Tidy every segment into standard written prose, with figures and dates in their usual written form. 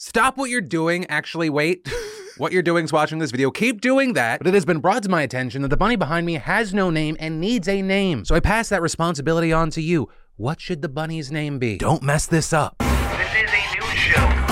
Stop what you're doing. Actually, wait. What you're doing is watching this video. Keep doing that. But it has been brought to my attention that the bunny behind me has no name and needs a name. So I pass that responsibility on to you. What should the bunny's name be? Don't mess this up. This is a new show.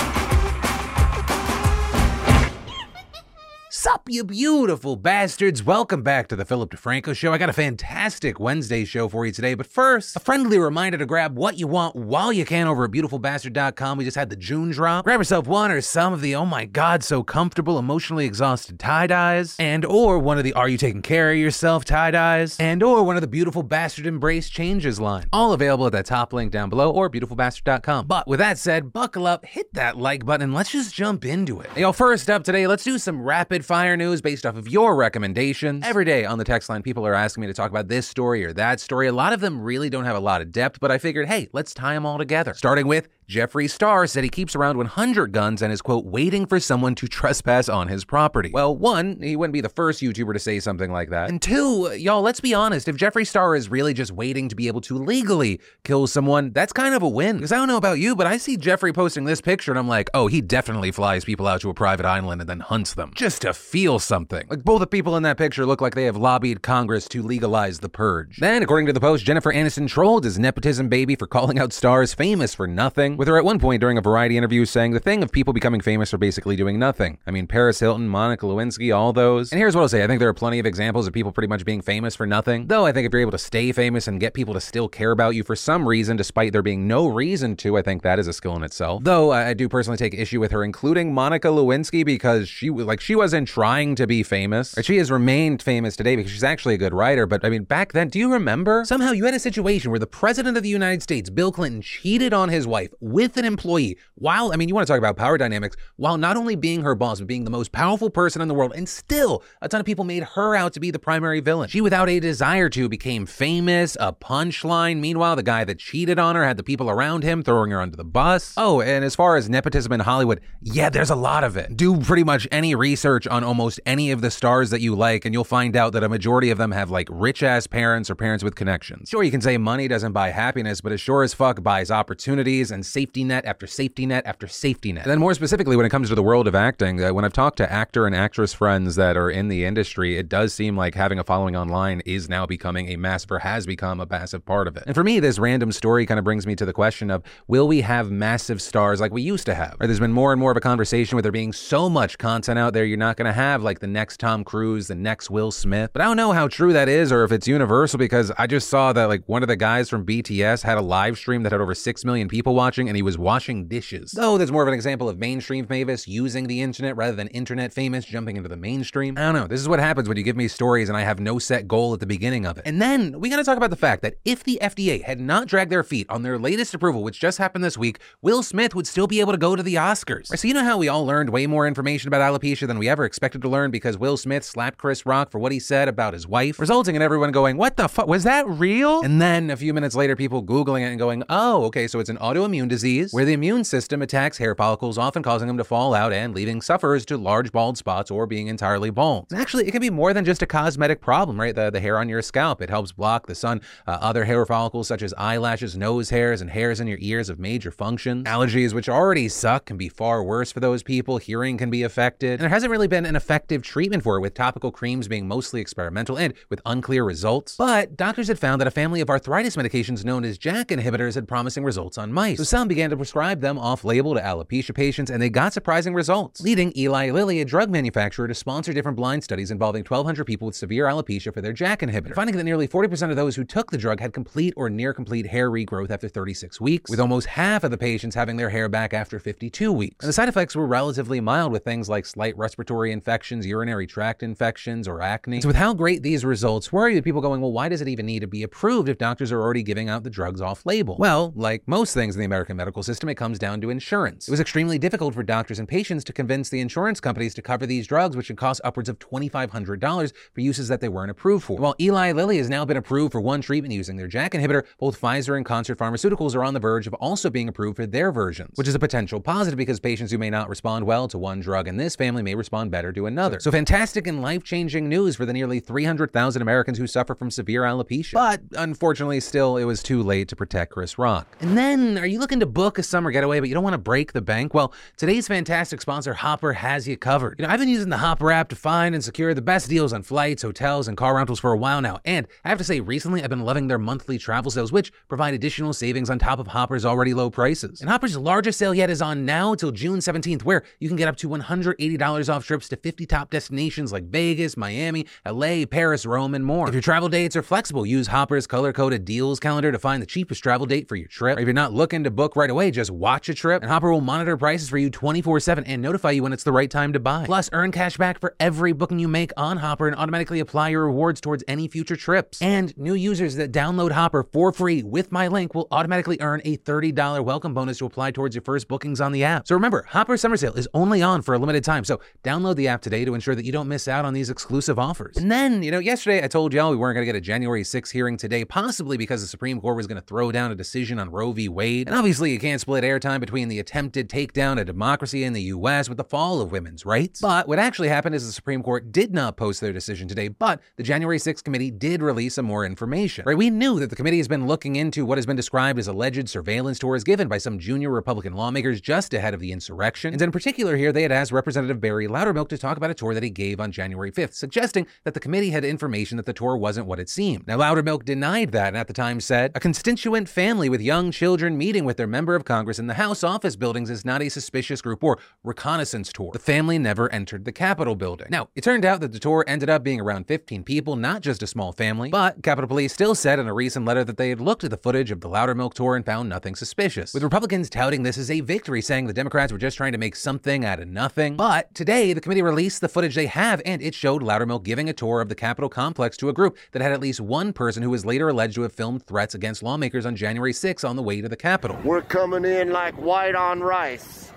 Sup, you beautiful bastards. Welcome back to the Philip DeFranco Show. I got a fantastic Wednesday show for you today. But first, a friendly reminder to grab what you want while you can over at BeautifulBastard.com. We just had the June drop. Grab yourself one or some of the oh my god, so comfortable, emotionally exhausted tie-dyes. And or one of the are you taking care of yourself tie-dyes. And or one of the beautiful bastard embrace changes line. All available at that top link down below or BeautifulBastard.com. But with that said, buckle up, hit that like button, and let's just jump into it. Yo, first up today, let's do some rapid fire news based off of your recommendations. Every day on the text line, people are asking me to talk about this story or that story. A lot of them really don't have a lot of depth, but I figured, hey, let's tie them all together. Starting with Jeffree Star said he keeps around 100 guns and is, quote, waiting for someone to trespass on his property. Well, one, he wouldn't be the first YouTuber to say something like that. And two, y'all, let's be honest, if Jeffree Star is really just waiting to be able to legally kill someone, that's kind of a win. Because I don't know about you, but I see Jeffree posting this picture and I'm like, oh, he definitely flies people out to a private island and then hunts them. Just to feel something. Like, both the people in that picture look like they have lobbied Congress to legalize the purge. Then, according to the Post, Jennifer Aniston trolled his nepotism baby for calling out stars famous for nothing, with her at one point during a Variety interview saying the thing of people becoming famous for basically doing nothing. I mean, Paris Hilton, Monica Lewinsky, all those. And here's what I'll say. I think there are plenty of examples of people pretty much being famous for nothing. Though I think if you're able to stay famous and get people to still care about you for some reason, despite there being no reason to, I think that is a skill in itself. Though I do personally take issue with her including Monica Lewinsky because she wasn't trying to be famous. She has remained famous today because she's actually a good writer. But I mean, back then, do you remember? Somehow you had a situation where the president of the United States, Bill Clinton, cheated on his wife with an employee while, I mean, you want to talk about power dynamics, while not only being her boss, but being the most powerful person in the world. And still, a ton of people made her out to be the primary villain. She, without a desire to, became famous, a punchline. Meanwhile, the guy that cheated on her had the people around him throwing her under the bus. Oh, and as far as nepotism in Hollywood, yeah, there's a lot of it. Do pretty much any research on almost any of the stars that you like, and you'll find out that a majority of them have, like, rich-ass parents or parents with connections. Sure, you can say money doesn't buy happiness, but it sure as fuck buys opportunities and safety net after safety net after safety net. And then more specifically, when it comes to the world of acting, when I've talked to actor and actress friends that are in the industry, it does seem like having a following online is now becoming a massive, or has become a massive part of it. And for me, this random story kind of brings me to the question of, will we have massive stars like we used to have? Or there's been more and more of a conversation with there being so much content out there, you're not going to have like the next Tom Cruise, the next Will Smith. But I don't know how true that is or if it's universal, because I just saw that like one of the guys from BTS had a live stream that had over 6 million people watching, and he was washing dishes. Though there's more of an example of mainstream famous using the internet rather than internet famous jumping into the mainstream. I don't know. This is what happens when you give me stories and I have no set goal at the beginning of it. And then we got to talk about the fact that if the FDA had not dragged their feet on their latest approval, which just happened this week, Will Smith would still be able to go to the Oscars. Right, so you know how we all learned way more information about alopecia than we ever expected to learn because Will Smith slapped Chris Rock for what he said about his wife, resulting in everyone going, what the fuck? Was that real? And then a few minutes later, people Googling it and going, oh, okay, so it's an autoimmune disease, where the immune system attacks hair follicles, often causing them to fall out and leaving sufferers to large bald spots or being entirely bald. And actually, it can be more than just a cosmetic problem, right? The hair on your scalp, it helps block the sun. Other hair follicles such as eyelashes, nose hairs, and hairs in your ears have major functions. Allergies, which already suck, can be far worse for those people. Hearing can be affected. And there hasn't really been an effective treatment for it, with topical creams being mostly experimental and with unclear results. But doctors had found that a family of arthritis medications known as JAK inhibitors had promising results on mice. So some began to prescribe them off-label to alopecia patients, and they got surprising results, leading Eli Lilly, a drug manufacturer, to sponsor different blind studies involving 1,200 people with severe alopecia for their JAK inhibitor, finding that nearly 40% of those who took the drug had complete or near-complete hair regrowth after 36 weeks, with almost half of the patients having their hair back after 52 weeks. And the side effects were relatively mild, with things like slight respiratory infections, urinary tract infections, or acne. So with how great these results were, you had people going, well, why does it even need to be approved if doctors are already giving out the drugs off-label? Well, like most things in the American medical system, it comes down to insurance. It was extremely difficult for doctors and patients to convince the insurance companies to cover these drugs, which would cost upwards of $2,500 for uses that they weren't approved for. And while Eli Lilly has now been approved for one treatment using their JAK inhibitor, both Pfizer and Concert Pharmaceuticals are on the verge of also being approved for their versions, which is a potential positive because patients who may not respond well to one drug in this family may respond better to another. So fantastic and life-changing news for the nearly 300,000 Americans who suffer from severe alopecia. But unfortunately, still, it was too late to protect Chris Rock. And then, are you looking looking to book a summer getaway, but you don't want to break the bank? Well, today's fantastic sponsor, Hopper, has you covered. I've been using the Hopper app to find and secure the best deals on flights, hotels, and car rentals for a while now. And I have to say, recently, I've been loving their monthly travel sales, which provide additional savings on top of Hopper's already low prices. And Hopper's largest sale yet is on now till June 17th, where you can get up to $180 off trips to 50 top destinations like Vegas, Miami, LA, Paris, Rome, and more. If your travel dates are flexible, use Hopper's color-coded deals calendar to find the cheapest travel date for your trip. Or if you're not looking to book right away, just watch a trip, and Hopper will monitor prices for you 24/7 and notify you when it's the right time to buy. Plus, earn cash back for every booking you make on Hopper and automatically apply your rewards towards any future trips. And new users that download Hopper for free with my link will automatically earn a $30 welcome bonus to apply towards your first bookings on the app. So remember, Hopper Summer Sale is only on for a limited time, so download the app today to ensure that you don't miss out on these exclusive offers. And then, yesterday I told y'all we weren't going to get a January 6th hearing today, possibly because the Supreme Court was going to throw down a decision on Roe v. Wade. And obviously you can't split airtime between the attempted takedown of democracy in the U.S. with the fall of women's rights. But what actually happened is the Supreme Court did not post their decision today, but the January 6th committee did release some more information. Right? We knew that the committee has been looking into what has been described as alleged surveillance tours given by some junior Republican lawmakers just ahead of the insurrection. And in particular here, they had asked Representative Barry Loudermilk to talk about a tour that he gave on January 5th, suggesting that the committee had information that the tour wasn't what it seemed. Now, Loudermilk denied that and at the time said, "A constituent family with young children meeting with their member of Congress in the House office buildings is not a suspicious group or reconnaissance tour. The family never entered the Capitol building." Now, it turned out that the tour ended up being around 15 people, not just a small family, but Capitol Police still said in a recent letter that they had looked at the footage of the Loudermilk tour and found nothing suspicious, with Republicans touting this as a victory, saying the Democrats were just trying to make something out of nothing. But today, the committee released the footage they have, and it showed Loudermilk giving a tour of the Capitol complex to a group that had at least one person who was later alleged to have filmed threats against lawmakers on January 6th on the way to the Capitol. "We're coming in like white on rice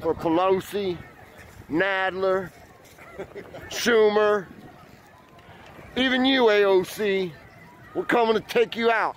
for Pelosi, Nadler, Schumer, even you, AOC. We're coming to take you out.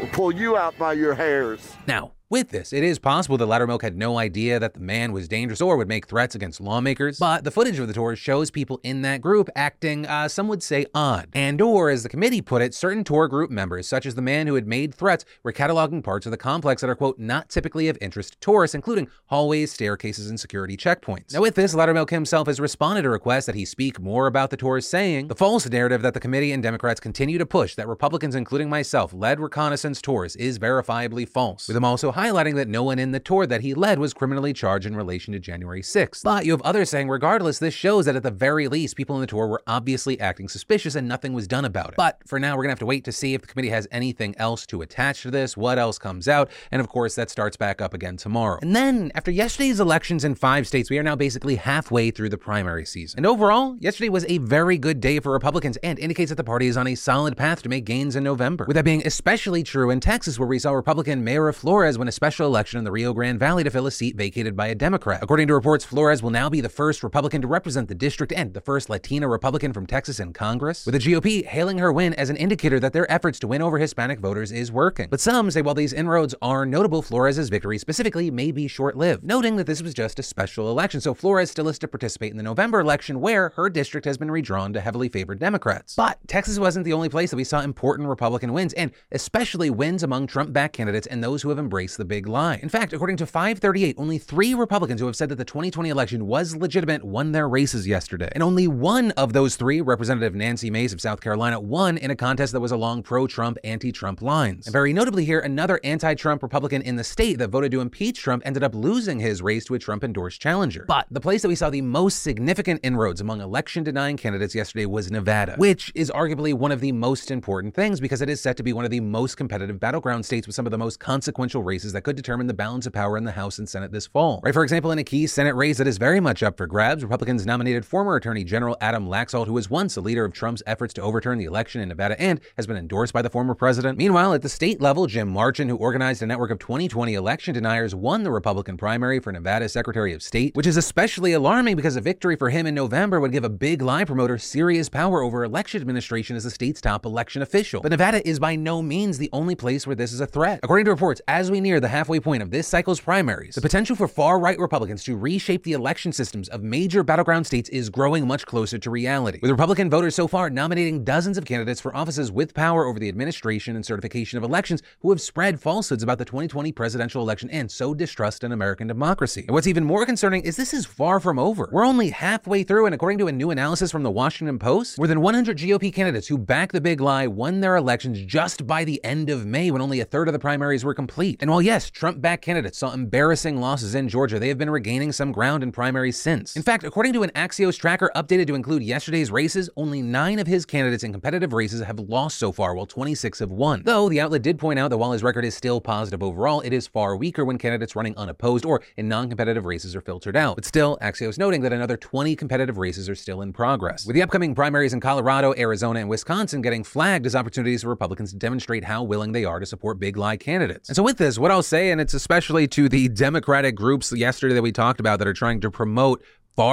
We'll pull you out by your hairs." Now, with this, it is possible that Loudermilk had no idea that the man was dangerous or would make threats against lawmakers, but the footage of the tour shows people in that group acting, some would say, odd. And or, as the committee put it, certain tour group members, such as the man who had made threats, were cataloging parts of the complex that are, quote, not typically of interest to tourists, including hallways, staircases, and security checkpoints. Now, with this, Loudermilk himself has responded to requests that he speak more about the tour, saying, "The false narrative that the committee and Democrats continue to push that Republicans, including myself, led reconnaissance tours is verifiably false," with him also highlighting that no one in the tour that he led was criminally charged in relation to January 6th. But you have others saying, regardless, this shows that at the very least, people in the tour were obviously acting suspicious and nothing was done about it. But for now, we're gonna have to wait to see if the committee has anything else to attach to this, what else comes out, and of course, that starts back up again tomorrow. And then, after yesterday's elections in 5 states, we are now basically halfway through the primary season. And overall, yesterday was a very good day for Republicans and indicates that the party is on a solid path to make gains in November, with that being especially true in Texas, where we saw Republican Mayor Flores win a special election in the Rio Grande Valley to fill a seat vacated by a Democrat. According to reports, Flores will now be the first Republican to represent the district and the first Latina Republican from Texas in Congress, with the GOP hailing her win as an indicator that their efforts to win over Hispanic voters is working. But some say while these inroads are notable, Flores' victory specifically may be short-lived, noting that this was just a special election, so Flores still has to participate in the November election where her district has been redrawn to heavily favored Democrats. But Texas wasn't the only place that we saw important Republican wins, and especially wins among Trump-backed candidates and those who have embraced the big lie. In fact, according to 538, only 3 Republicans who have said that the 2020 election was legitimate won their races yesterday. And only one of those 3, Representative Nancy Mace of South Carolina, won in a contest that was along pro-Trump, anti-Trump lines. And very notably here, another anti-Trump Republican in the state that voted to impeach Trump ended up losing his race to a Trump-endorsed challenger. But the place that we saw the most significant inroads among election-denying candidates yesterday was Nevada, which is arguably one of the most important things because it is set to be one of the most competitive battleground states with some of the most consequential races that could determine the balance of power in the House and Senate this fall. Right, for example, in a key Senate race that is very much up for grabs, Republicans nominated former Attorney General Adam Laxalt, who was once a leader of Trump's efforts to overturn the election in Nevada and has been endorsed by the former president. Meanwhile, at the state level, Jim Marchen, who organized a network of 2020 election deniers, won the Republican primary for Nevada Secretary of State, which is especially alarming because a victory for him in November would give a big lie promoter serious power over election administration as the state's top election official. But Nevada is by no means the only place where this is a threat. According to reports, as we near near the halfway point of this cycle's primaries, the potential for far-right Republicans to reshape the election systems of major battleground states is growing much closer to reality, with Republican voters so far nominating dozens of candidates for offices with power over the administration and certification of elections who have spread falsehoods about the 2020 presidential election and sow distrust in American democracy. And what's even more concerning is this is far from over. We're only halfway through, and according to a new analysis from the Washington Post, more than 100 GOP candidates who back the big lie won their elections just by the end of May, when only a third of the primaries were complete. And while yes, Trump-backed candidates saw embarrassing losses in Georgia, they have been regaining some ground in primaries since. In fact, according to an Axios tracker updated to include yesterday's races, only 9 of his candidates in competitive races have lost so far, while 26 have won. Though the outlet did point out that while his record is still positive overall, it is far weaker when candidates running unopposed or in non-competitive races are filtered out. But still, Axios noting that another 20 competitive races are still in progress, with the upcoming primaries in Colorado, Arizona, and Wisconsin getting flagged as opportunities for Republicans to demonstrate how willing they are to support big lie candidates. And so with this, what I'll say, and it's especially to the Democratic groups yesterday that we talked about that are trying to promote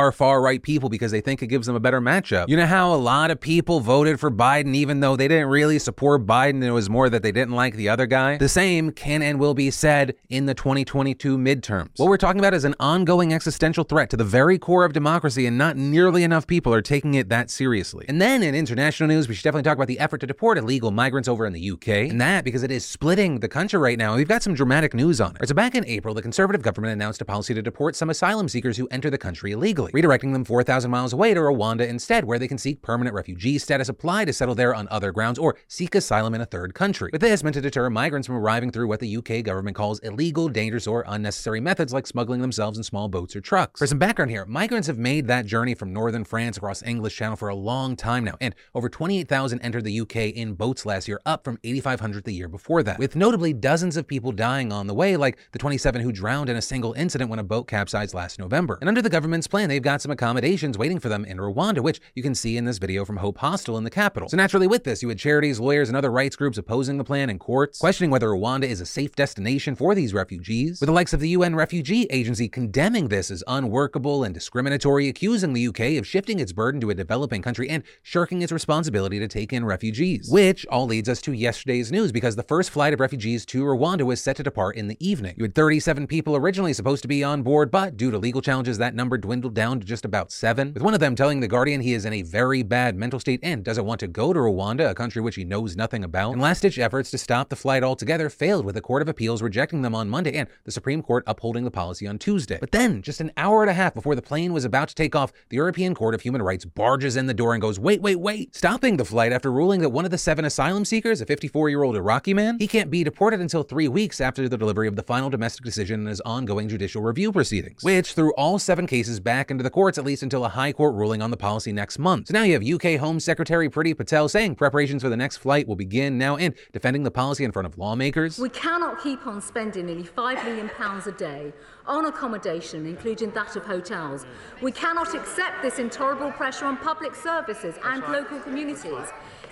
far right people because they think it gives them a better matchup. You know how a lot of people voted for Biden even though they didn't really support Biden? It was more that they didn't like the other guy. The same can and will be said in the 2022 midterms. What we're talking about is an ongoing existential threat to the very core of democracy, and not nearly enough people are taking it that seriously. And then in international news, we should definitely talk about the effort to deport illegal migrants over in the UK, and that because it is splitting the country right now. We've got some dramatic news on it. So back in April, the Conservative government announced a policy to deport some asylum seekers who enter the country illegally, redirecting them 4,000 miles away to Rwanda instead, where they can seek permanent refugee status, apply to settle there on other grounds, or seek asylum in a third country. With this meant to deter migrants from arriving through what the UK government calls illegal, dangerous, or unnecessary methods like smuggling themselves in small boats or trucks. For some background here, migrants have made that journey from northern France across English Channel for a long time now, and over 28,000 entered the UK in boats last year, up from 8,500 the year before that, with notably dozens of people dying on the way, like the 27 who drowned in a single incident when a boat capsized last November. And under the government's plan, they've got some accommodations waiting for them in Rwanda, which you can see in this video from Hope Hostel in the capital. So naturally with this, you had charities, lawyers, and other rights groups opposing the plan in courts, questioning whether Rwanda is a safe destination for these refugees, with the likes of the UN Refugee Agency condemning this as unworkable and discriminatory, accusing the UK of shifting its burden to a developing country and shirking its responsibility to take in refugees. Which all leads us to yesterday's news, because the first flight of refugees to Rwanda was set to depart in the evening. You had 37 people originally supposed to be on board, but due to legal challenges, that number dwindled down to just about 7, with one of them telling The Guardian he is in a very bad mental state and doesn't want to go to Rwanda, a country which he knows nothing about. And last-ditch efforts to stop the flight altogether failed, with the Court of Appeals rejecting them on Monday and the Supreme Court upholding the policy on Tuesday. But then, just an hour and a half before the plane was about to take off, the European Court of Human Rights barges in the door and goes, wait, stopping the flight after ruling that one of the 7 asylum seekers, a 54-year-old Iraqi man, he can't be deported until 3 weeks after the delivery of the final domestic decision in his ongoing judicial review proceedings, which threw all 7 cases back into the courts, at least until a high court ruling on the policy next month. So now you have UK Home Secretary Priti Patel saying preparations for the next flight will begin now and defending the policy in front of lawmakers. We cannot keep on spending nearly £5 million a day on accommodation, including that of hotels. We cannot accept this intolerable pressure on public services and local communities.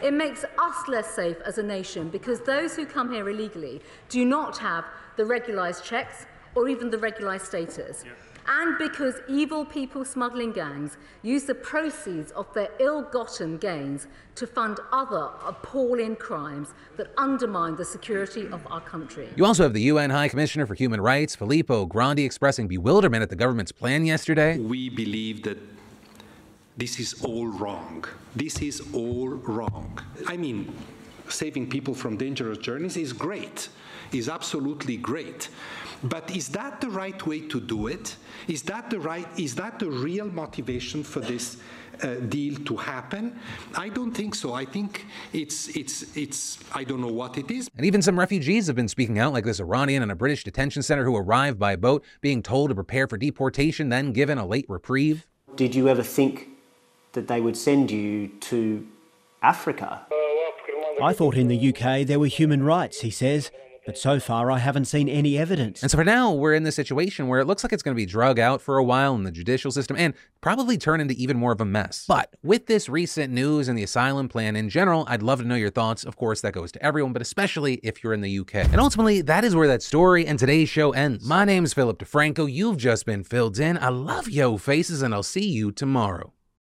It makes us less safe as a nation because those who come here illegally do not have the regularised checks or even the regularised status. Yeah. And because evil people smuggling gangs use the proceeds of their ill-gotten gains to fund other appalling crimes that undermine the security of our country. You also have the UN High Commissioner for Human Rights, Filippo Grandi, expressing bewilderment at the government's plan yesterday. We believe that this is all wrong. I mean, saving people from dangerous journeys is great, is absolutely great. But is that the right way to do it? Is that the real motivation for this deal to happen? I don't think so. I think it's I don't know what it is. And even some refugees have been speaking out, like this Iranian in a British detention center who arrived by boat, being told to prepare for deportation, then given a late reprieve. Did you ever think that they would send you to Africa? I thought in the UK there were human rights, he says. But so far, I haven't seen any evidence. And so for now, we're in this situation where it looks like it's going to be drug out for a while in the judicial system and probably turn into even more of a mess. But with this recent news and the asylum plan in general, I'd love to know your thoughts. Of course, that goes to everyone, but especially if you're in the UK. And ultimately, that is where that story and today's show ends. My name's Philip DeFranco. You've just been filled in. I love yo faces, and I'll see you tomorrow.